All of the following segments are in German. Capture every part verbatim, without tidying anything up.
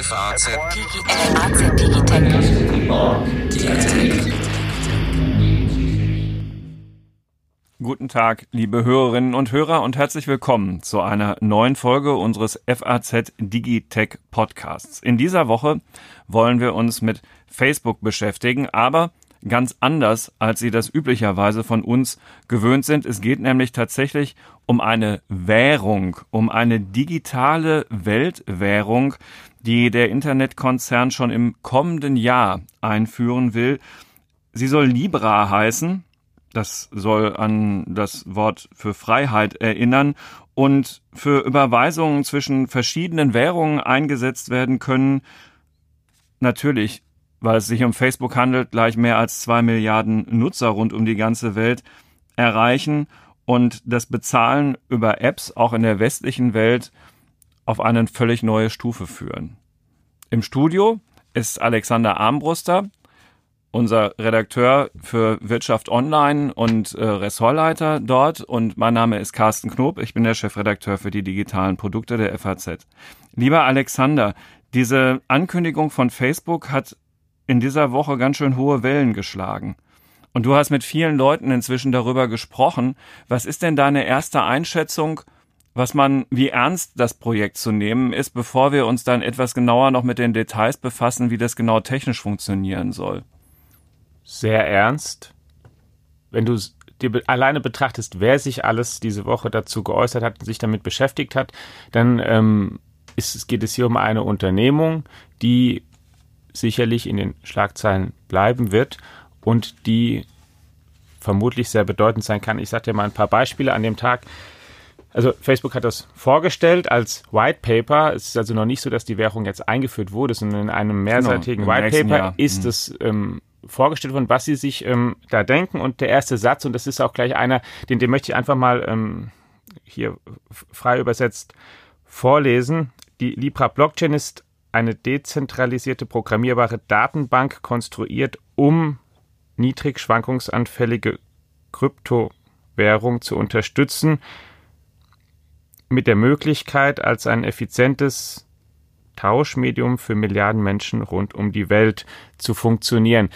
F A Z Digitec. Guten Tag, liebe Hörerinnen und Hörer, und herzlich willkommen zu einer neuen Folge unseres F A Z Digitec Podcasts. In dieser Woche wollen wir uns mit Facebook beschäftigen, aber ganz anders, als Sie das üblicherweise von uns gewöhnt sind. Es geht nämlich tatsächlich um eine Währung, um eine digitale Weltwährung, die der Internetkonzern schon im kommenden Jahr einführen will. Sie soll Libra heißen. Das soll an das Wort für Freiheit erinnern und für Überweisungen zwischen verschiedenen Währungen eingesetzt werden können. Natürlich, weil es sich um Facebook handelt, gleich mehr als zwei Milliarden Nutzer rund um die ganze Welt erreichen und das Bezahlen über Apps auch in der westlichen Welt auf eine völlig neue Stufe führen. Im Studio ist Alexander Armbruster, unser Redakteur für Wirtschaft Online und äh, Ressortleiter dort, und mein Name ist Carsten Knob, ich bin der Chefredakteur für die digitalen Produkte der F A Z. Lieber Alexander, diese Ankündigung von Facebook hat in dieser Woche ganz schön hohe Wellen geschlagen und du hast mit vielen Leuten inzwischen darüber gesprochen. Was ist denn deine erste Einschätzung, was man, wie ernst das Projekt zu nehmen ist, bevor wir uns dann etwas genauer noch mit den Details befassen, wie das genau technisch funktionieren soll? Sehr ernst. Wenn du dir be- alleine betrachtest, wer sich alles diese Woche dazu geäußert hat und sich damit beschäftigt hat, dann ähm, ist, geht es hier um eine Unternehmung, die sicherlich in den Schlagzeilen bleiben wird und die vermutlich sehr bedeutend sein kann. Ich sage dir mal ein paar Beispiele an dem Tag. Also Facebook hat das vorgestellt als White Paper. Es ist also noch nicht so, dass die Währung jetzt eingeführt wurde, sondern in einem mehrseitigen genau, White Paper Jahr. ist mhm. es ähm, vorgestellt worden, was sie sich ähm, da denken. Und der erste Satz, und das ist auch gleich einer, den, den möchte ich einfach mal ähm, hier frei übersetzt vorlesen. Die Libra Blockchain ist eine dezentralisierte, programmierbare Datenbank, konstruiert, um niedrig schwankungsanfällige Kryptowährung zu unterstützen, mit der Möglichkeit, als ein effizientes Tauschmedium für Milliarden Menschen rund um die Welt zu funktionieren.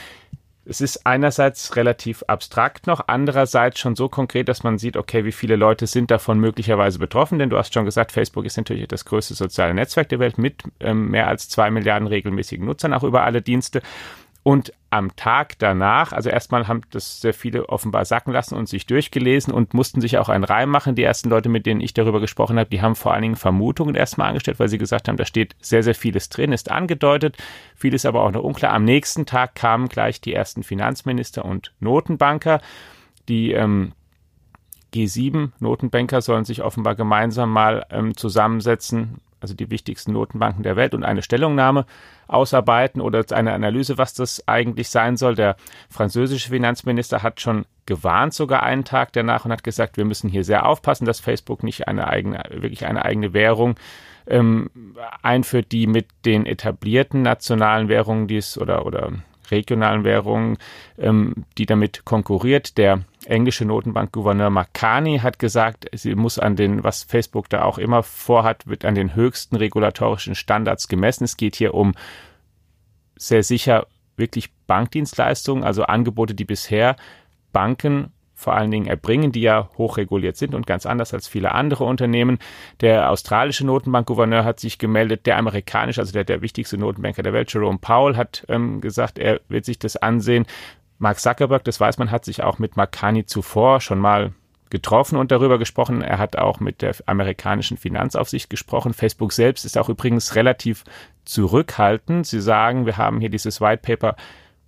Es ist einerseits relativ abstrakt noch, andererseits schon so konkret, dass man sieht, okay, wie viele Leute sind davon möglicherweise betroffen, denn du hast schon gesagt, Facebook ist natürlich das größte soziale Netzwerk der Welt mit ähm, mehr als zwei Milliarden regelmäßigen Nutzern, auch über alle Dienste. Und am Tag danach, also erstmal haben das sehr viele offenbar sacken lassen und sich durchgelesen und mussten sich auch einen Reim machen. Die ersten Leute, mit denen ich darüber gesprochen habe, die haben vor allen Dingen Vermutungen erstmal angestellt, weil sie gesagt haben, da steht sehr, sehr vieles drin, ist angedeutet, vieles aber auch noch unklar. Am nächsten Tag kamen gleich die ersten Finanzminister und Notenbanker. Die ähm, G sieben Notenbanker sollen sich offenbar gemeinsam mal ähm, zusammensetzen, also die wichtigsten Notenbanken der Welt, und eine Stellungnahme ausarbeiten oder eine Analyse, was das eigentlich sein soll. Der französische Finanzminister hat schon gewarnt, sogar einen Tag danach, und hat gesagt, wir müssen hier sehr aufpassen, dass Facebook nicht eine eigene, wirklich eine eigene Währung ähm, einführt, die mit den etablierten nationalen Währungen dies oder, oder regionalen Währungen, ähm, die damit konkurriert. Der englische Notenbankgouverneur Makani hat gesagt, sie muss an den, was Facebook da auch immer vorhat, wird an den höchsten regulatorischen Standards gemessen. Es geht hier um sehr sicher wirklich Bankdienstleistungen, also Angebote, die bisher Banken vor allen Dingen erbringen, die ja hochreguliert sind und ganz anders als viele andere Unternehmen. Der australische Notenbankgouverneur hat sich gemeldet, der amerikanische, also der, der wichtigste Notenbanker der Welt, Jerome Powell, hat ähm, gesagt, er wird sich das ansehen. Mark Zuckerberg, das weiß man, hat sich auch mit Makani zuvor schon mal getroffen und darüber gesprochen. Er hat auch mit der amerikanischen Finanzaufsicht gesprochen. Facebook selbst ist auch übrigens relativ zurückhaltend. Sie sagen, wir haben hier dieses White Paper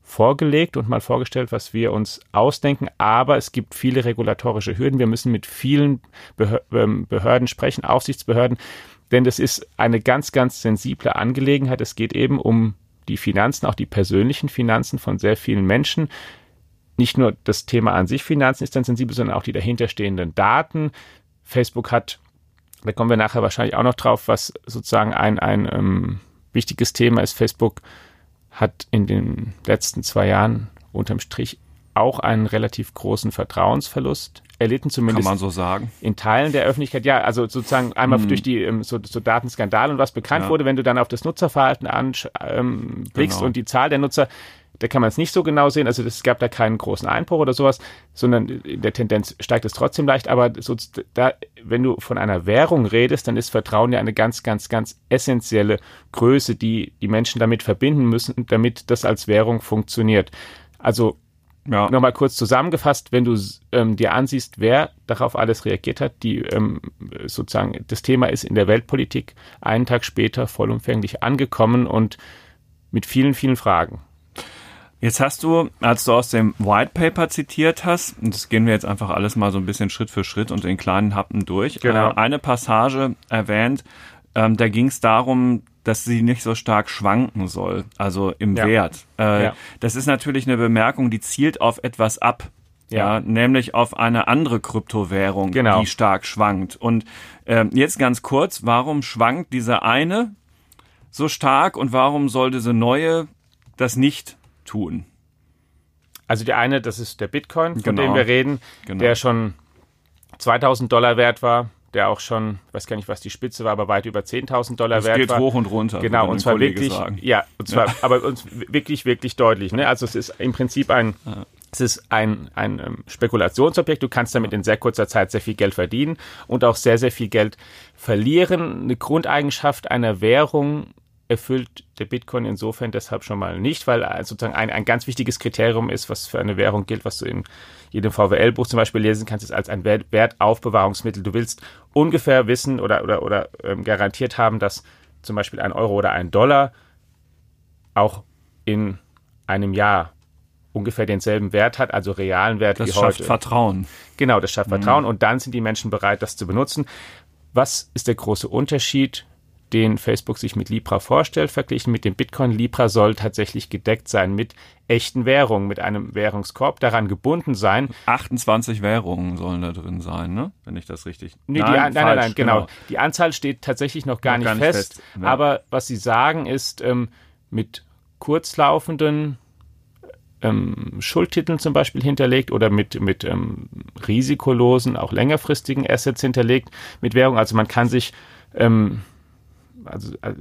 vorgelegt und mal vorgestellt, was wir uns ausdenken, aber es gibt viele regulatorische Hürden. Wir müssen mit vielen Behörden sprechen, Aufsichtsbehörden, denn das ist eine ganz, ganz sensible Angelegenheit. Es geht eben um die Finanzen, auch die persönlichen Finanzen von sehr vielen Menschen. Nicht nur das Thema an sich Finanzen ist dann sensibel, sondern auch die dahinterstehenden Daten. Facebook hat, da kommen wir nachher wahrscheinlich auch noch drauf, was sozusagen ein, ein ähm, wichtiges Thema ist. Facebook hat in den letzten zwei Jahren unterm Strich auch einen relativ großen Vertrauensverlust erlitten, zumindest kann man so sagen. In Teilen der Öffentlichkeit. Ja, also sozusagen einmal hm. durch die so, so Datenskandale und was bekannt ja. wurde, wenn du dann auf das Nutzerverhalten ansch- ähm, blickst genau. und die Zahl der Nutzer, da kann man es nicht so genau sehen. Also es gab da keinen großen Einbruch oder sowas, sondern in der Tendenz steigt es trotzdem leicht. Aber so, da, wenn du von einer Währung redest, dann ist Vertrauen ja eine ganz, ganz, ganz essentielle Größe, die die Menschen damit verbinden müssen, damit das als Währung funktioniert. Also ja. Nochmal kurz zusammengefasst, wenn du ähm, dir ansiehst, wer darauf alles reagiert hat, die ähm, sozusagen das Thema ist in der Weltpolitik einen Tag später vollumfänglich angekommen und mit vielen, vielen Fragen. Jetzt hast du, als du aus dem White Paper zitiert hast, und das gehen wir jetzt einfach alles mal so ein bisschen Schritt für Schritt und in kleinen Happen durch, genau. äh, eine Passage erwähnt, ähm, da ging es darum, dass sie nicht so stark schwanken soll, also im ja. Wert. Äh, ja. Das ist natürlich eine Bemerkung, die zielt auf etwas ab, ja, ja nämlich auf eine andere Kryptowährung, genau. die stark schwankt. Und äh, jetzt ganz kurz, warum schwankt diese eine so stark und warum soll diese neue das nicht tun? Also die eine, das ist der Bitcoin, von genau. dem wir reden, genau. der schon zweitausend Dollar wert war, der auch schon, ich weiß gar nicht, was die Spitze war, aber weit über zehntausend Dollar das wert geht war. Geht hoch und runter. Genau, und zwar wirklich, sagen. ja, und zwar, ja. aber uns wirklich, wirklich deutlich. Ne? Also es ist im Prinzip ein, ja. es ist ein, ein Spekulationsobjekt. Du kannst damit in sehr kurzer Zeit sehr viel Geld verdienen und auch sehr, sehr viel Geld verlieren. Eine Grundeigenschaft einer Währung erfüllt der Bitcoin insofern deshalb schon mal nicht, weil sozusagen ein, ein ganz wichtiges Kriterium ist, was für eine Währung gilt, was du in jedem V W L-Buch zum Beispiel lesen kannst, ist als ein Wert, Wertaufbewahrungsmittel. Du willst ungefähr wissen oder, oder, oder ähm, garantiert haben, dass zum Beispiel ein Euro oder ein Dollar auch in einem Jahr ungefähr denselben Wert hat, also realen Wert das wie heute. Das schafft Vertrauen. Genau, das schafft mhm. Vertrauen und dann sind die Menschen bereit, das zu benutzen. Was ist der große Unterschied, den Facebook sich mit Libra vorstellt, verglichen mit dem Bitcoin? Libra soll tatsächlich gedeckt sein mit echten Währungen, mit einem Währungskorb, daran gebunden sein. achtundzwanzig Währungen sollen da drin sein, ne? Wenn ich das richtig... Nee, nein, die, nein, nein, nein, genau. genau. Die Anzahl steht tatsächlich noch gar, noch nicht, gar nicht fest. fest ne? Aber was sie sagen ist, ähm, mit kurzlaufenden ähm, Schuldtiteln zum Beispiel hinterlegt oder mit, mit ähm, risikolosen, auch längerfristigen Assets hinterlegt mit Währung. Also man kann sich... Ähm, Also, also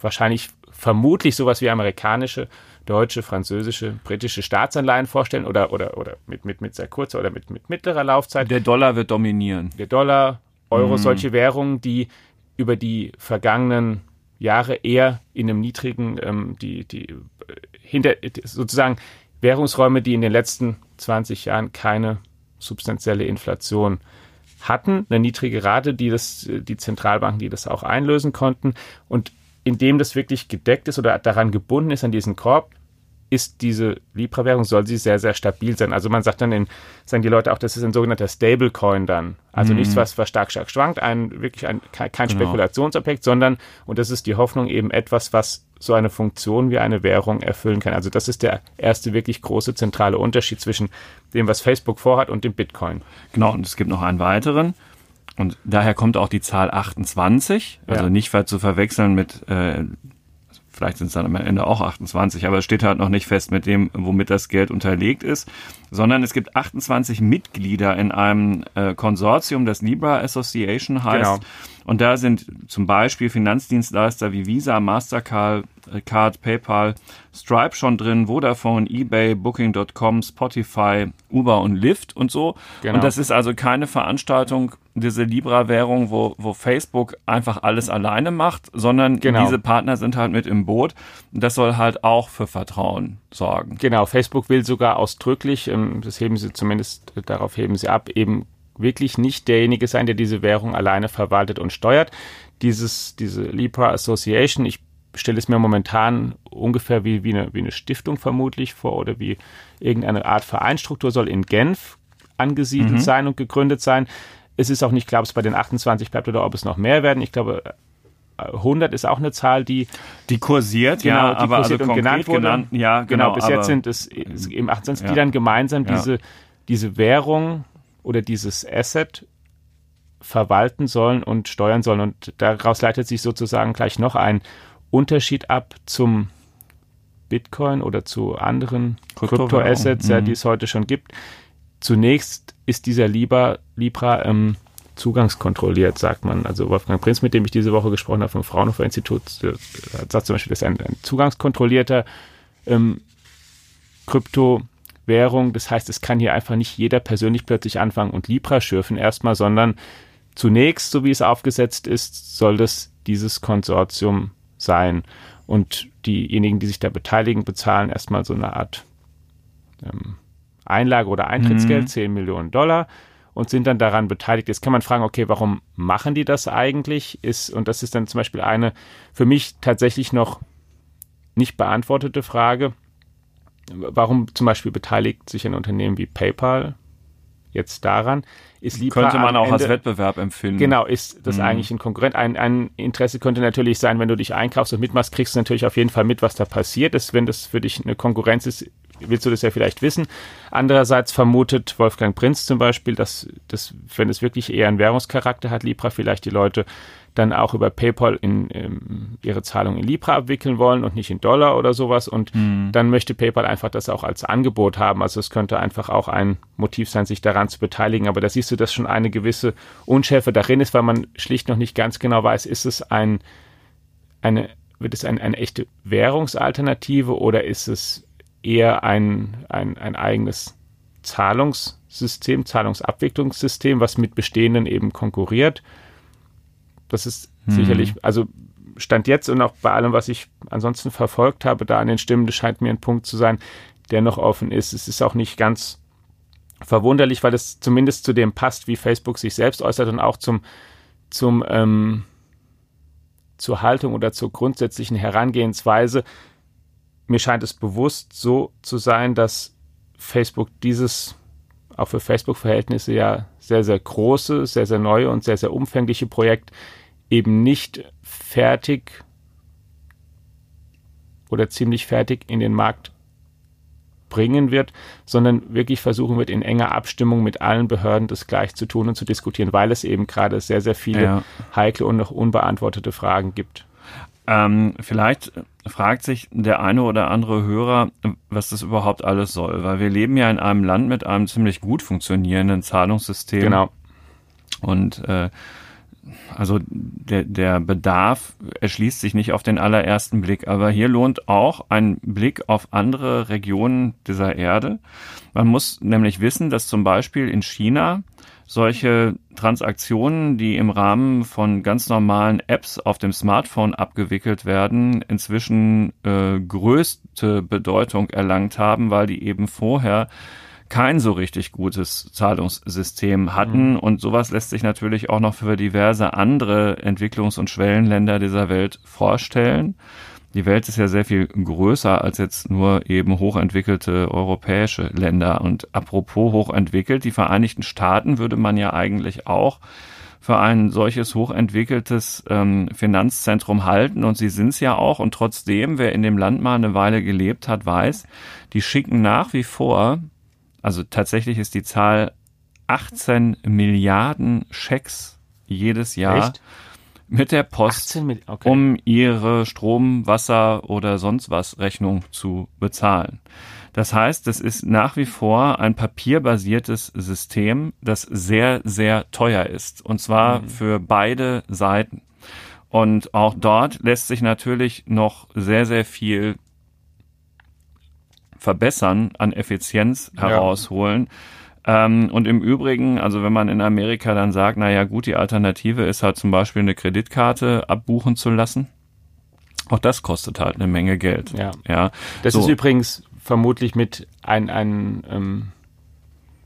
wahrscheinlich vermutlich sowas wie amerikanische, deutsche, französische, britische Staatsanleihen vorstellen oder, oder, oder mit, mit, mit sehr kurzer oder mit, mit mittlerer Laufzeit. Der Dollar wird dominieren. Der Dollar, Euro, mm. solche Währungen, die über die vergangenen Jahre eher in einem niedrigen, ähm, die, die hinter sozusagen Währungsräume, die in den letzten zwanzig Jahren keine substanzielle Inflation hatten, eine niedrige Rate, die das, die Zentralbanken, die das auch einlösen konnten. Und indem das wirklich gedeckt ist oder daran gebunden ist an diesen Korb, ist diese Libra-Währung, soll sie sehr, sehr stabil sein. Also man sagt dann, in, sagen die Leute auch, das ist ein sogenannter Stablecoin dann. Also mhm. nichts, was, was stark, stark schwankt, ein, wirklich ein, kein, kein genau. Spekulationsobjekt, sondern, und das ist die Hoffnung, eben etwas, was so eine Funktion wie eine Währung erfüllen kann. Also das ist der erste wirklich große zentrale Unterschied zwischen dem, was Facebook vorhat und dem Bitcoin. Genau, und es gibt noch einen weiteren. Und daher kommt auch die Zahl achtundzwanzig. Also ja. nicht zu verwechseln mit, äh, vielleicht sind es dann am Ende auch achtundzwanzig, aber es steht halt noch nicht fest mit dem, womit das Geld unterlegt ist. Sondern es gibt achtundzwanzig Mitglieder in einem äh, Konsortium, das Libra Association heißt. Genau. Und da sind zum Beispiel Finanzdienstleister wie Visa, Mastercard, PayPal, Stripe schon drin, Vodafone, eBay, Booking Punkt com, Spotify, Uber und Lyft und so. Genau. Und das ist also keine Veranstaltung, diese Libra-Währung, wo, wo Facebook einfach alles alleine macht, sondern genau. diese Partner sind halt mit im Boot. Und das soll halt auch für Vertrauen sorgen. Genau, Facebook will sogar ausdrücklich, das heben sie zumindest, darauf heben sie ab, eben wirklich nicht derjenige sein, der diese Währung alleine verwaltet und steuert. Dieses, diese Libra Association, ich stelle es mir momentan ungefähr wie, wie, eine, wie eine Stiftung vermutlich vor oder wie irgendeine Art Vereinsstruktur, soll in Genf angesiedelt mhm. sein und gegründet sein. Es ist auch nicht klar, ob es bei den achtundzwanzig bleibt oder ob es noch mehr werden. Ich glaube, hundert ist auch eine Zahl, die die kursiert, genau, ja, die aber kursiert also und genannt wurde. Genannt, ja, genau, genau, bis aber, jetzt sind es eben achtundzwanzig, die dann gemeinsam ja. diese, diese Währung oder dieses Asset verwalten sollen und steuern sollen. Und daraus leitet sich sozusagen gleich noch ein Unterschied ab zum Bitcoin oder zu anderen Kryptoassets, ja, die es heute schon gibt. Zunächst ist dieser Libra, Libra ähm, zugangskontrolliert, sagt man. Also Wolfgang Prinz, mit dem ich diese Woche gesprochen habe, vom Fraunhofer-Institut, äh, sagt zum Beispiel, das ist ein, ein zugangskontrollierter ähm, Kryptowährung. Das heißt, es kann hier einfach nicht jeder persönlich plötzlich anfangen und Libra schürfen erstmal, sondern zunächst, so wie es aufgesetzt ist, soll das dieses Konsortium sein. Und diejenigen, die sich da beteiligen, bezahlen erstmal so eine Art ähm, Einlage oder Eintrittsgeld, mhm. zehn Millionen Dollar, und sind dann daran beteiligt. Jetzt kann man fragen, okay, warum machen die das eigentlich? Ist, und das ist dann zum Beispiel eine für mich tatsächlich noch nicht beantwortete Frage. Warum zum Beispiel beteiligt sich ein Unternehmen wie PayPal jetzt daran? Ist Libra könnte man auch Ende, als Wettbewerb empfinden. Genau, ist das mhm. eigentlich ein Konkurrent. Ein, ein Interesse könnte natürlich sein, wenn du dich einkaufst und mitmachst, kriegst du natürlich auf jeden Fall mit, was da passiert ist. Wenn das für dich eine Konkurrenz ist, willst du das ja vielleicht wissen. Andererseits vermutet Wolfgang Prinz zum Beispiel, dass, dass wenn es wirklich eher einen Währungscharakter hat, Libra, vielleicht die Leute dann auch über PayPal in, ähm, ihre Zahlung in Libra abwickeln wollen und nicht in Dollar oder sowas. Und mhm. dann möchte PayPal einfach das auch als Angebot haben. Also es könnte einfach auch ein Motiv sein, sich daran zu beteiligen. Aber da siehst du, dass schon eine gewisse Unschärfe darin ist, weil man schlicht noch nicht ganz genau weiß, ist es ein, eine, wird es ein, eine echte Währungsalternative oder ist es eher ein, ein, ein eigenes Zahlungssystem, Zahlungsabwicklungssystem, was mit bestehenden eben konkurriert. Das ist hm. sicherlich, also Stand jetzt und auch bei allem, was ich ansonsten verfolgt habe, da an den Stimmen, das scheint mir ein Punkt zu sein, der noch offen ist. Es ist auch nicht ganz verwunderlich, weil es zumindest zu dem passt, wie Facebook sich selbst äußert und auch zum, zum, ähm, zur Haltung oder zur grundsätzlichen Herangehensweise. Mir scheint es bewusst so zu sein, dass Facebook dieses auch für Facebook-Verhältnisse ja sehr, sehr große, sehr, sehr neue und sehr, sehr umfängliche Projekt eben nicht fertig oder ziemlich fertig in den Markt bringen wird, sondern wirklich versuchen wird, in enger Abstimmung mit allen Behörden das gleich zu tun und zu diskutieren, weil es eben gerade sehr, sehr viele ja. heikle und noch unbeantwortete Fragen gibt. Ähm, vielleicht fragt sich der eine oder andere Hörer, was das überhaupt alles soll, weil wir leben ja in einem Land mit einem ziemlich gut funktionierenden Zahlungssystem. Genau. Und äh, also der, der Bedarf erschließt sich nicht auf den allerersten Blick, aber hier lohnt auch ein Blick auf andere Regionen dieser Erde. Man muss nämlich wissen, dass zum Beispiel in China solche Transaktionen, die im Rahmen von ganz normalen Apps auf dem Smartphone abgewickelt werden, inzwischen äh, größte Bedeutung erlangt haben, weil die eben vorher kein so richtig gutes Zahlungssystem hatten. Mhm. Und sowas lässt sich natürlich auch noch für diverse andere Entwicklungs- und Schwellenländer dieser Welt vorstellen. Die Welt ist ja sehr viel größer als jetzt nur eben hochentwickelte europäische Länder. Und apropos hochentwickelt, die Vereinigten Staaten würde man ja eigentlich auch für ein solches hochentwickeltes ähm, Finanzzentrum halten. Und sie sind es ja auch. Und trotzdem, wer in dem Land mal eine Weile gelebt hat, weiß, die schicken nach wie vor, also tatsächlich ist die Zahl achtzehn Milliarden Schecks jedes Jahr. Echt? Mit der Post, okay. um ihre Strom-, Wasser- oder sonst was Rechnung zu bezahlen. Das heißt, es ist nach wie vor ein papierbasiertes System, das sehr, sehr teuer ist. Und zwar mhm. für beide Seiten. Und auch dort lässt sich natürlich noch sehr, sehr viel verbessern, an Effizienz herausholen. Ja. Und im Übrigen, also wenn man in Amerika dann sagt, naja gut, die Alternative ist halt zum Beispiel eine Kreditkarte abbuchen zu lassen, auch das kostet halt eine Menge Geld. Ja, ja. Das so. ist übrigens vermutlich mit ein, ein ähm,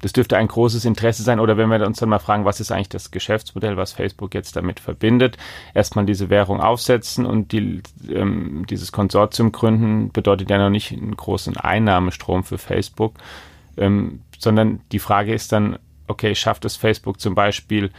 das dürfte ein großes Interesse sein, oder wenn wir uns dann mal fragen, was ist eigentlich das Geschäftsmodell, was Facebook jetzt damit verbindet, erstmal diese Währung aufsetzen und die, ähm, dieses Konsortium gründen, bedeutet ja noch nicht einen großen Einnahmestrom für Facebook, ähm, sondern die Frage ist dann, okay, schafft es Facebook zum Beispiel,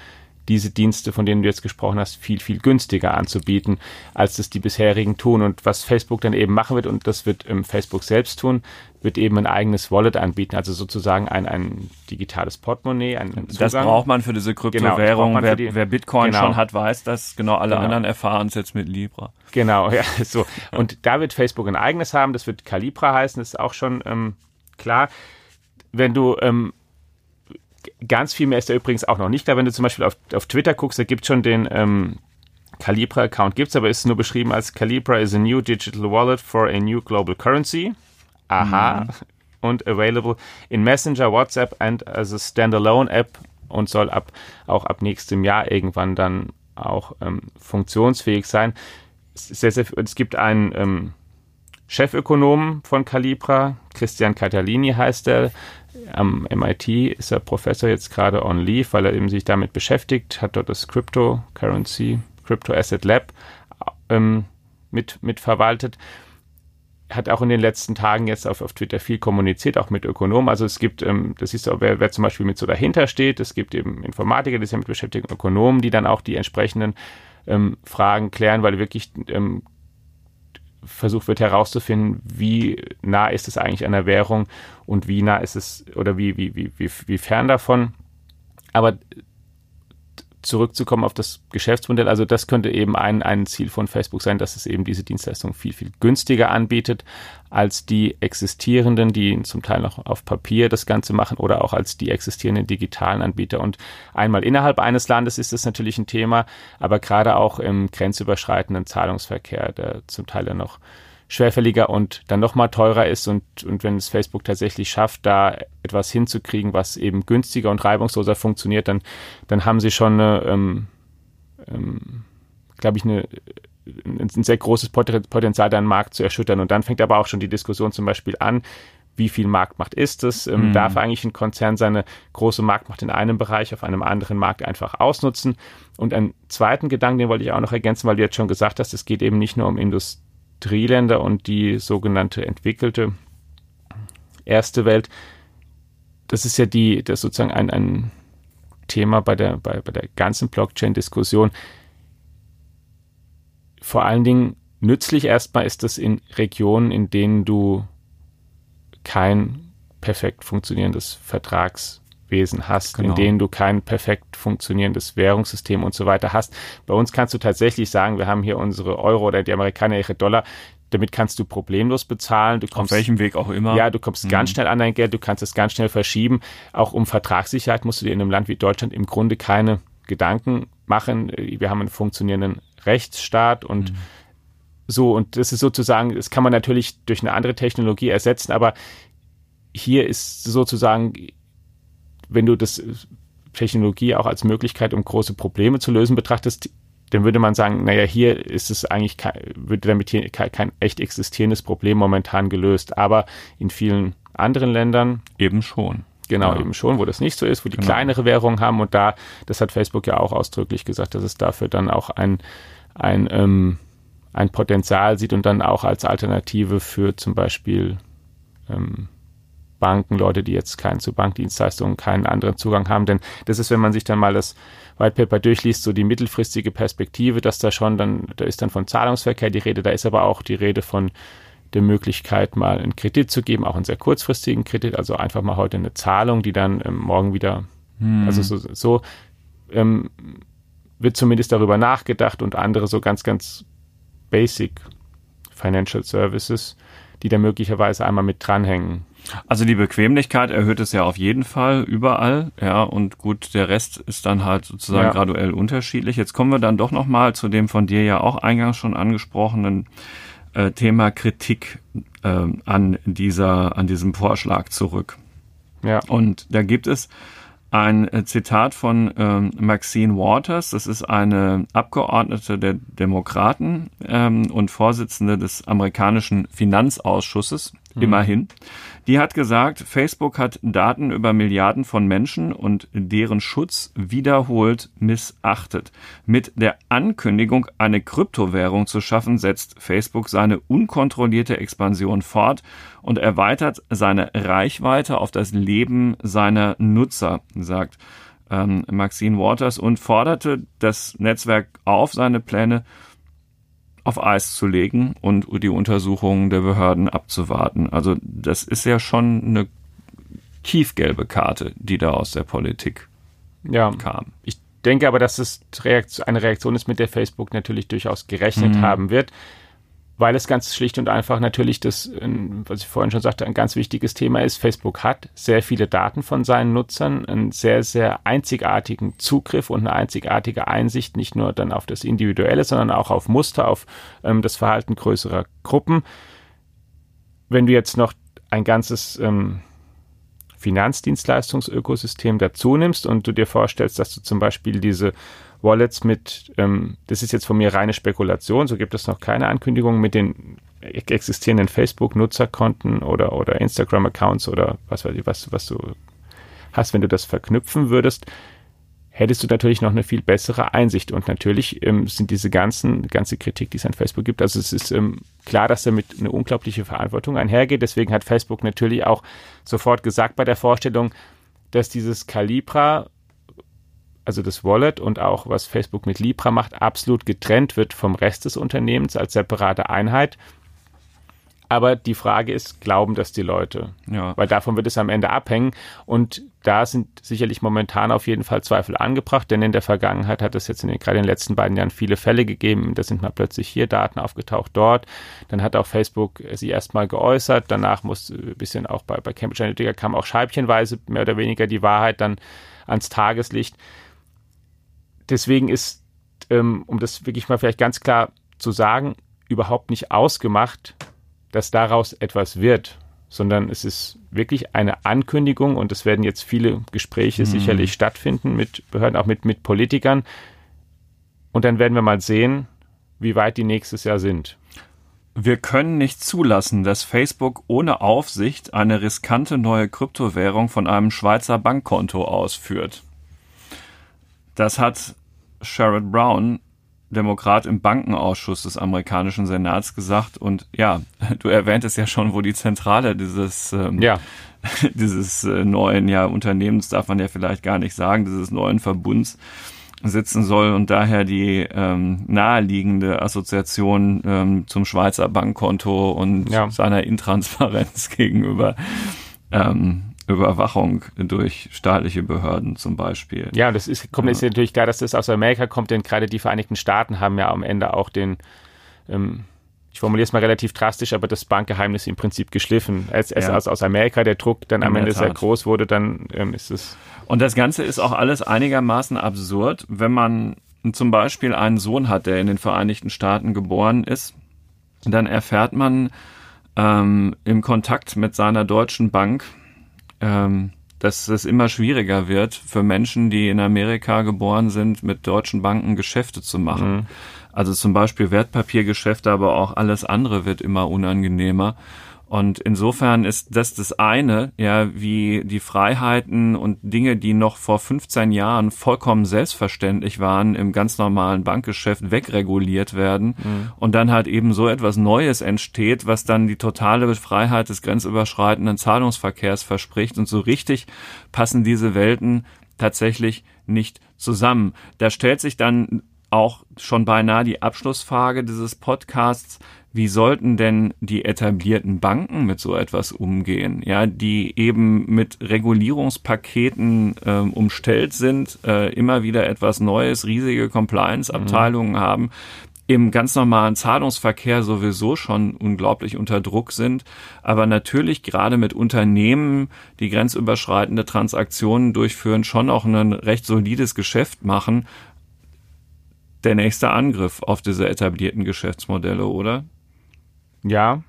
diese Dienste, von denen du jetzt gesprochen hast, viel, viel günstiger anzubieten, als das die bisherigen tun. Und was Facebook dann eben machen wird, und das wird ähm, Facebook selbst tun, wird eben ein eigenes Wallet anbieten, also sozusagen ein, ein digitales Portemonnaie. Ein, ein das braucht man für diese Kryptowährung. Genau, wer, die, wer Bitcoin genau. schon hat, weiß das. Genau, alle genau. anderen erfahren es jetzt mit Libra. Genau, ja, so. Und da wird Facebook ein eigenes haben, das wird Calibra heißen, das ist auch schon ähm, klar. Wenn du... Ähm, Ganz viel mehr ist da übrigens auch noch nicht da. Wenn du zum Beispiel auf, auf Twitter guckst, da gibt es schon den ähm, Calibra-Account, gibt es, aber ist nur beschrieben als Calibra is a new digital wallet for a new global currency. Aha. Mhm. Und available in Messenger, WhatsApp and as a standalone App und soll ab auch ab nächstem Jahr irgendwann dann auch ähm, funktionsfähig sein. Es, sehr, sehr, es gibt einen ähm, Chefökonomen von Calibra, Christian Catalini heißt er. Am M I T ist er Professor, jetzt gerade on leave, weil er eben sich damit beschäftigt, hat dort das Cryptocurrency Crypto Asset Lab ähm, mit, mit verwaltet, hat auch in den letzten Tagen jetzt auf, auf Twitter viel kommuniziert, auch mit Ökonomen. Also es gibt, ähm, das siehst du auch, wer, wer zum Beispiel mit so dahinter steht, es gibt eben Informatiker, die sich damit beschäftigen, Ökonomen, die dann auch die entsprechenden ähm, Fragen klären, weil wirklich ähm, versucht wird herauszufinden, wie nah ist es eigentlich einer Währung und wie nah ist es oder wie, wie, wie, wie, wie fern davon. Aber zurückzukommen auf das Geschäftsmodell, also das könnte eben ein, ein Ziel von Facebook sein, dass es eben diese Dienstleistung viel, viel günstiger anbietet als die existierenden, die zum Teil noch auf Papier das Ganze machen oder auch als die existierenden digitalen Anbieter. Und einmal innerhalb eines Landes ist das natürlich ein Thema, aber gerade auch im grenzüberschreitenden Zahlungsverkehr, der zum Teil dann noch schwerfälliger und dann nochmal teurer ist und, und wenn es Facebook tatsächlich schafft, da etwas hinzukriegen, was eben günstiger und reibungsloser funktioniert, dann, dann haben sie schon, eine, ähm, ähm, glaube ich, eine, ein sehr großes Potenzial, den Markt zu erschüttern. Und dann fängt aber auch schon die Diskussion zum Beispiel an, wie viel Marktmacht ist es? Ähm, mhm. Darf eigentlich ein Konzern seine große Marktmacht in einem Bereich auf einem anderen Markt einfach ausnutzen? Und einen zweiten Gedanken, den wollte ich auch noch ergänzen, weil du jetzt schon gesagt hast, es geht eben nicht nur um Industrie, Industrieländer und die sogenannte entwickelte erste Welt. Das ist ja die, das sozusagen ein, ein Thema bei der, bei, bei der ganzen Blockchain-Diskussion. Vor allen Dingen nützlich erstmal ist das in Regionen, in denen du kein perfekt funktionierendes Vertragswesen hast, genau. in denen du kein perfekt funktionierendes Währungssystem und so weiter hast. Bei uns kannst du tatsächlich sagen, wir haben hier unsere Euro oder die Amerikaner ihre Dollar, damit kannst du problemlos bezahlen. Du kommst, auf welchem Weg auch immer. Ja, du kommst mhm. ganz schnell an dein Geld, du kannst es ganz schnell verschieben. Auch um Vertragssicherheit musst du dir in einem Land wie Deutschland im Grunde keine Gedanken machen. Wir haben einen funktionierenden Rechtsstaat und mhm. so. Und das ist sozusagen, das kann man natürlich durch eine andere Technologie ersetzen, aber hier ist sozusagen... Wenn du das Technologie auch als Möglichkeit, um große Probleme zu lösen, betrachtest, dann würde man sagen, naja, hier ist es eigentlich, wird damit hier kein, kein echt existierendes Problem momentan gelöst. Aber in vielen anderen Ländern eben schon. Genau, ja. eben schon, wo das nicht so ist, wo die genau. kleinere Währungen haben. Und da, das hat Facebook ja auch ausdrücklich gesagt, dass es dafür dann auch ein, ein, ähm, ein Potenzial sieht und dann auch als Alternative für zum Beispiel ähm, Banken, Leute, die jetzt keinen zu Bankdienstleistungen, keinen anderen Zugang haben, denn das ist, wenn man sich dann mal das White Paper durchliest, so die mittelfristige Perspektive, dass da schon dann, da ist dann von Zahlungsverkehr die Rede, da ist aber auch die Rede von der Möglichkeit, mal einen Kredit zu geben, auch einen sehr kurzfristigen Kredit, also einfach mal heute eine Zahlung, die dann ähm, morgen wieder, hm. also so, so ähm, wird zumindest darüber nachgedacht und andere so ganz, ganz basic Financial Services, die da möglicherweise einmal mit dranhängen. Also die Bequemlichkeit erhöht es ja auf jeden Fall überall, ja, und gut, der Rest ist dann halt sozusagen ja. graduell unterschiedlich. Jetzt kommen wir dann doch nochmal zu dem von dir ja auch eingangs schon angesprochenen äh, Thema Kritik äh, an dieser, an diesem Vorschlag zurück. Ja. Und da gibt es ein Zitat von ähm, Maxine Waters, das ist eine Abgeordnete der Demokraten ähm, und Vorsitzende des amerikanischen Finanzausschusses, mhm. immerhin. Die hat gesagt, Facebook hat Daten über Milliarden von Menschen und deren Schutz wiederholt missachtet. Mit der Ankündigung, eine Kryptowährung zu schaffen, setzt Facebook seine unkontrollierte Expansion fort und erweitert seine Reichweite auf das Leben seiner Nutzer, sagt ähm, Maxine Waters und forderte das Netzwerk auf, seine Pläne auf Eis zu legen und die Untersuchungen der Behörden abzuwarten. Also das ist ja schon eine tiefgelbe Karte, die da aus der Politik ja. kam. Ich denke aber, dass es eine Reaktion ist, mit der Facebook natürlich durchaus gerechnet mhm. haben wird, weil es ganz schlicht und einfach natürlich das, was ich vorhin schon sagte, ein ganz wichtiges Thema ist. Facebook hat sehr viele Daten von seinen Nutzern, einen sehr, sehr einzigartigen Zugriff und eine einzigartige Einsicht, nicht nur dann auf das Individuelle, sondern auch auf Muster, auf ähm, das Verhalten größerer Gruppen. Wenn du jetzt noch ein ganzes ähm, Finanzdienstleistungsökosystem dazu nimmst und du dir vorstellst, dass du zum Beispiel diese Wallets mit, ähm, das ist jetzt von mir reine Spekulation, so gibt es noch keine Ankündigung, mit den existierenden Facebook-Nutzerkonten oder, oder Instagram-Accounts oder was weiß ich, was, was du hast, wenn du das verknüpfen würdest, hättest du natürlich noch eine viel bessere Einsicht. Und natürlich ähm, sind diese ganzen, ganze Kritik, die es an Facebook gibt, also es ist ähm, klar, dass damit eine unglaubliche Verantwortung einhergeht. Deswegen hat Facebook natürlich auch sofort gesagt bei der Vorstellung, dass dieses Calibra, also das Wallet und auch was Facebook mit Libra macht, absolut getrennt wird vom Rest des Unternehmens als separate Einheit. Aber die Frage ist, glauben das die Leute? Ja. Weil davon wird es am Ende abhängen. Und da sind sicherlich momentan auf jeden Fall Zweifel angebracht, denn in der Vergangenheit hat es jetzt in den, gerade in den letzten beiden Jahren viele Fälle gegeben. Da sind mal plötzlich hier Daten aufgetaucht, dort. Dann hat auch Facebook sie erstmal geäußert. Danach muss ein bisschen auch bei, bei Cambridge Analytica kam auch scheibchenweise mehr oder weniger die Wahrheit dann ans Tageslicht. Deswegen ist, ähm, um das wirklich mal vielleicht ganz klar zu sagen, überhaupt nicht ausgemacht, dass daraus etwas wird, sondern es ist wirklich eine Ankündigung und es werden jetzt viele Gespräche mhm. sicherlich stattfinden mit Behörden, auch mit, mit Politikern. Und dann werden wir mal sehen, wie weit die nächstes Jahr sind. Wir können nicht zulassen, dass Facebook ohne Aufsicht eine riskante neue Kryptowährung von einem Schweizer Bankkonto ausführt. Das hat Sherrod Brown, Demokrat im Bankenausschuss des amerikanischen Senats, gesagt. Und ja, du erwähntest ja schon, wo die Zentrale dieses ähm, ja. dieses äh, neuen ja, Unternehmens, darf man ja vielleicht gar nicht sagen, dieses neuen Verbunds sitzen soll und daher die ähm, naheliegende Assoziation ähm, zum Schweizer Bankkonto und ja. seiner Intransparenz gegenüber ähm, Überwachung durch staatliche Behörden zum Beispiel. Ja, und das ist, kommt, ist natürlich klar, dass das aus Amerika kommt, denn gerade die Vereinigten Staaten haben ja am Ende auch den, ähm, ich formuliere es mal relativ drastisch, aber das Bankgeheimnis im Prinzip geschliffen. Als, als ja. aus, aus Amerika der Druck dann am Ende sehr groß wurde, dann ähm, ist es... Und das Ganze ist auch alles einigermaßen absurd, wenn man zum Beispiel einen Sohn hat, der in den Vereinigten Staaten geboren ist, dann erfährt man ähm, im Kontakt mit seiner deutschen Bank, dass es immer schwieriger wird, für Menschen, die in Amerika geboren sind, mit deutschen Banken Geschäfte zu machen. Mhm. Also zum Beispiel Wertpapiergeschäfte, aber auch alles andere wird immer unangenehmer. Und insofern ist das das eine, ja, wie die Freiheiten und Dinge, die noch vor fünfzehn Jahren vollkommen selbstverständlich waren, im ganz normalen Bankgeschäft wegreguliert werden. Mhm. Und dann halt eben so etwas Neues entsteht, was dann die totale Freiheit des grenzüberschreitenden Zahlungsverkehrs verspricht. Und so richtig passen diese Welten tatsächlich nicht zusammen. Da stellt sich dann auch schon beinahe die Abschlussfrage dieses Podcasts: Wie sollten denn die etablierten Banken mit so etwas umgehen, ja, die eben mit Regulierungspaketen äh, umstellt sind, äh, immer wieder etwas Neues, riesige Compliance-Abteilungen mhm. haben, im ganz normalen Zahlungsverkehr sowieso schon unglaublich unter Druck sind, aber natürlich gerade mit Unternehmen, die grenzüberschreitende Transaktionen durchführen, schon auch ein recht solides Geschäft machen. Der nächste Angriff auf diese etablierten Geschäftsmodelle, oder? Ja,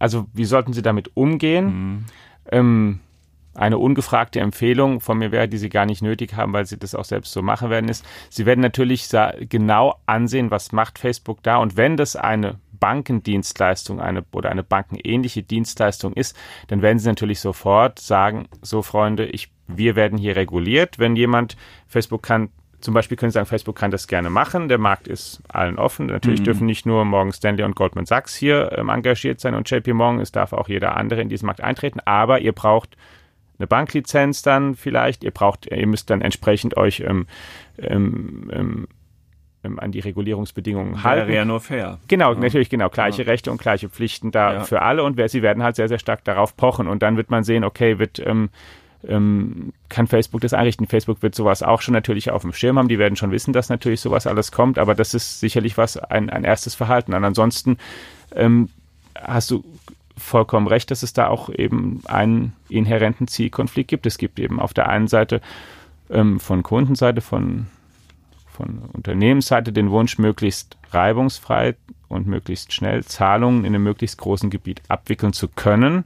also wie sollten Sie damit umgehen? Mhm. Ähm, eine ungefragte Empfehlung von mir wäre, die Sie gar nicht nötig haben, weil Sie das auch selbst so machen werden, ist, Sie werden natürlich sa- genau ansehen, was macht Facebook da. Und wenn das eine Bankendienstleistung eine, oder eine bankenähnliche Dienstleistung ist, dann werden Sie natürlich sofort sagen, so Freunde, ich, wir werden hier reguliert. Wenn jemand, Facebook kann, zum Beispiel können Sie sagen, Facebook kann das gerne machen. Der Markt ist allen offen. Natürlich mhm. dürfen nicht nur Morgan Stanley und Goldman Sachs hier ähm, engagiert sein und J P Morgan. Es darf auch jeder andere in diesen Markt eintreten. Aber ihr braucht eine Banklizenz dann vielleicht. Ihr braucht, ihr müsst dann entsprechend euch ähm, ähm, ähm, an die Regulierungsbedingungen wäre halten. Wäre ja nur fair. Genau, ja. natürlich, genau. Gleiche ja. Rechte und gleiche Pflichten da ja. für alle und sie werden halt sehr, sehr stark darauf pochen und dann wird man sehen, okay, wird, ähm, ähm, kann Facebook das einrichten? Facebook wird sowas auch schon natürlich auf dem Schirm haben. Die werden schon wissen, dass natürlich sowas alles kommt, aber das ist sicherlich was, ein, ein erstes Verhalten. Und ansonsten ähm, hast du vollkommen recht, dass es da auch eben einen inhärenten Zielkonflikt gibt. Es gibt eben auf der einen Seite ähm, von Kundenseite, von von Unternehmensseite den Wunsch, möglichst reibungsfrei und möglichst schnell Zahlungen in einem möglichst großen Gebiet abwickeln zu können.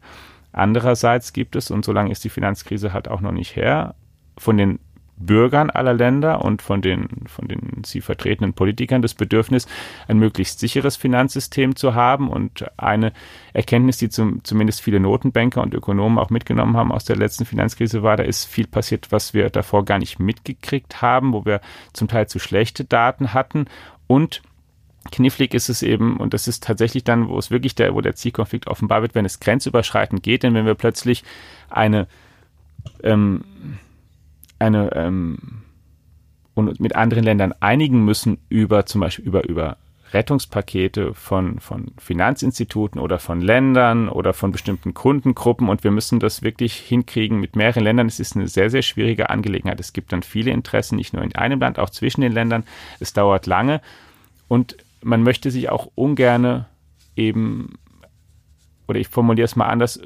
Andererseits gibt es, und so lange ist die Finanzkrise halt auch noch nicht her, von den Bürgern aller Länder und von den, von den sie vertretenen Politikern das Bedürfnis, ein möglichst sicheres Finanzsystem zu haben. Und eine Erkenntnis, die zum, zumindest viele Notenbanker und Ökonomen auch mitgenommen haben aus der letzten Finanzkrise war, da ist viel passiert, was wir davor gar nicht mitgekriegt haben, wo wir zum Teil zu schlechte Daten hatten. Und knifflig ist es eben, und das ist tatsächlich dann, wo es wirklich der, wo der Zielkonflikt offenbar wird, wenn es grenzüberschreitend geht, denn wenn wir plötzlich eine ähm, eine ähm, und mit anderen Ländern einigen müssen über zum Beispiel über, über Rettungspakete von, von Finanzinstituten oder von Ländern oder von bestimmten Kundengruppen und wir müssen das wirklich hinkriegen mit mehreren Ländern. Es ist eine sehr, sehr schwierige Angelegenheit. Es gibt dann viele Interessen, nicht nur in einem Land, auch zwischen den Ländern. Es dauert lange und man möchte sich auch ungerne eben, oder ich formuliere es mal anders,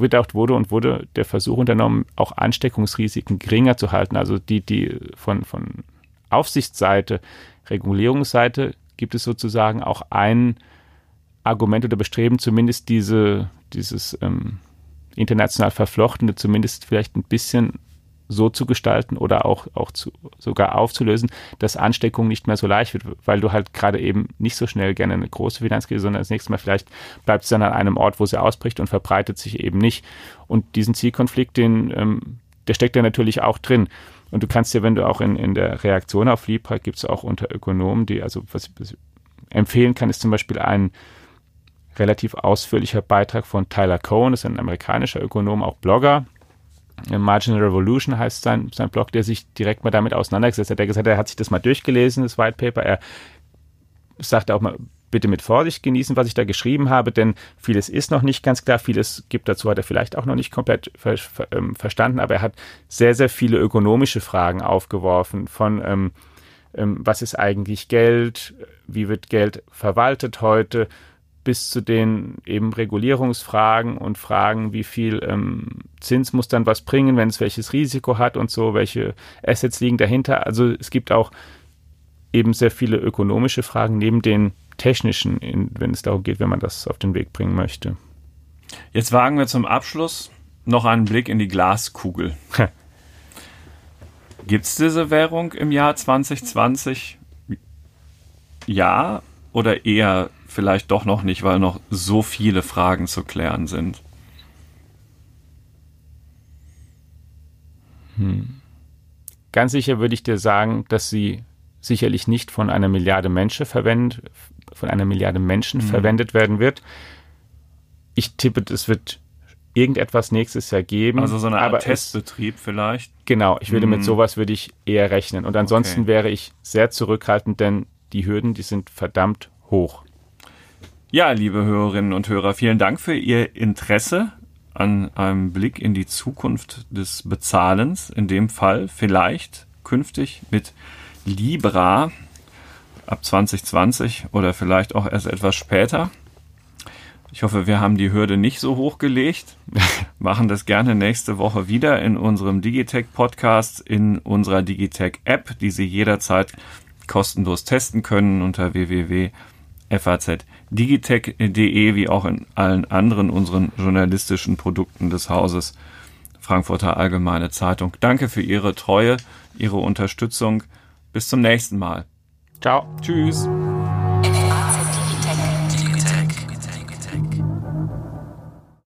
gedacht wurde und wurde der Versuch unternommen, auch Ansteckungsrisiken geringer zu halten. Also die, die von, von Aufsichtsseite, Regulierungsseite gibt es sozusagen auch ein Argument oder Bestreben, zumindest diese, dieses ähm, international Verflochtene zumindest vielleicht ein bisschen so zu gestalten oder auch, auch zu, sogar aufzulösen, dass Ansteckung nicht mehr so leicht wird, weil du halt gerade eben nicht so schnell gerne eine große Finanzkrise, sondern das nächste Mal vielleicht bleibt es dann an einem Ort, wo sie ausbricht und verbreitet sich eben nicht. Und diesen Zielkonflikt, den, ähm, der steckt ja natürlich auch drin. Und du kannst ja, wenn du auch in, in der Reaktion auf Libra, gibt es auch unter Ökonomen, die, also was ich empfehlen kann, ist zum Beispiel ein relativ ausführlicher Beitrag von Tyler Cowen, das ist ein amerikanischer Ökonom, auch Blogger, Marginal Revolution heißt sein, sein Blog, der sich direkt mal damit auseinandergesetzt hat. Er hat gesagt, er hat sich das mal durchgelesen, das White Paper. Er sagte auch mal, bitte mit Vorsicht genießen, was ich da geschrieben habe, denn vieles ist noch nicht ganz klar, vieles gibt dazu, hat er vielleicht auch noch nicht komplett ver, ver, ähm, verstanden, aber er hat sehr, sehr viele ökonomische Fragen aufgeworfen von ähm, ähm, was ist eigentlich Geld, wie wird Geld verwaltet heute, bis zu den eben Regulierungsfragen und Fragen, wie viel ähm, Zins muss dann was bringen, wenn es welches Risiko hat und so, welche Assets liegen dahinter. Also es gibt auch eben sehr viele ökonomische Fragen neben den technischen, in, wenn es darum geht, wenn man das auf den Weg bringen möchte. Jetzt wagen wir zum Abschluss noch einen Blick in die Glaskugel. Gibt es diese Währung im Jahr zwanzig zwanzig? Ja oder eher vielleicht doch noch nicht, weil noch so viele Fragen zu klären sind. Hm. Ganz sicher würde ich dir sagen, dass sie sicherlich nicht von einer Milliarde Menschen verwendet, von einer Milliarde Menschen hm. verwendet werden wird. Ich tippe, es wird irgendetwas nächstes Jahr geben. Also so eine Art aber Testbetrieb es, vielleicht? Genau, ich würde hm. mit sowas würde ich eher rechnen. Und ansonsten okay. wäre ich sehr zurückhaltend, denn die Hürden, die sind verdammt hoch. Ja, liebe Hörerinnen und Hörer, vielen Dank für Ihr Interesse an einem Blick in die Zukunft des Bezahlens. In dem Fall vielleicht künftig mit Libra ab zwanzig zwanzig oder vielleicht auch erst etwas später. Ich hoffe, wir haben die Hürde nicht so hoch gelegt. Machen das gerne nächste Woche wieder in unserem Digitec-Podcast, in unserer Digitec-App, die Sie jederzeit kostenlos testen können unter w w w punkt digitec punkt de. F A Z Digitec punkt de, wie auch in allen anderen unseren journalistischen Produkten des Hauses Frankfurter Allgemeine Zeitung. Danke für Ihre Treue, Ihre Unterstützung. Bis zum nächsten Mal. Ciao. Tschüss.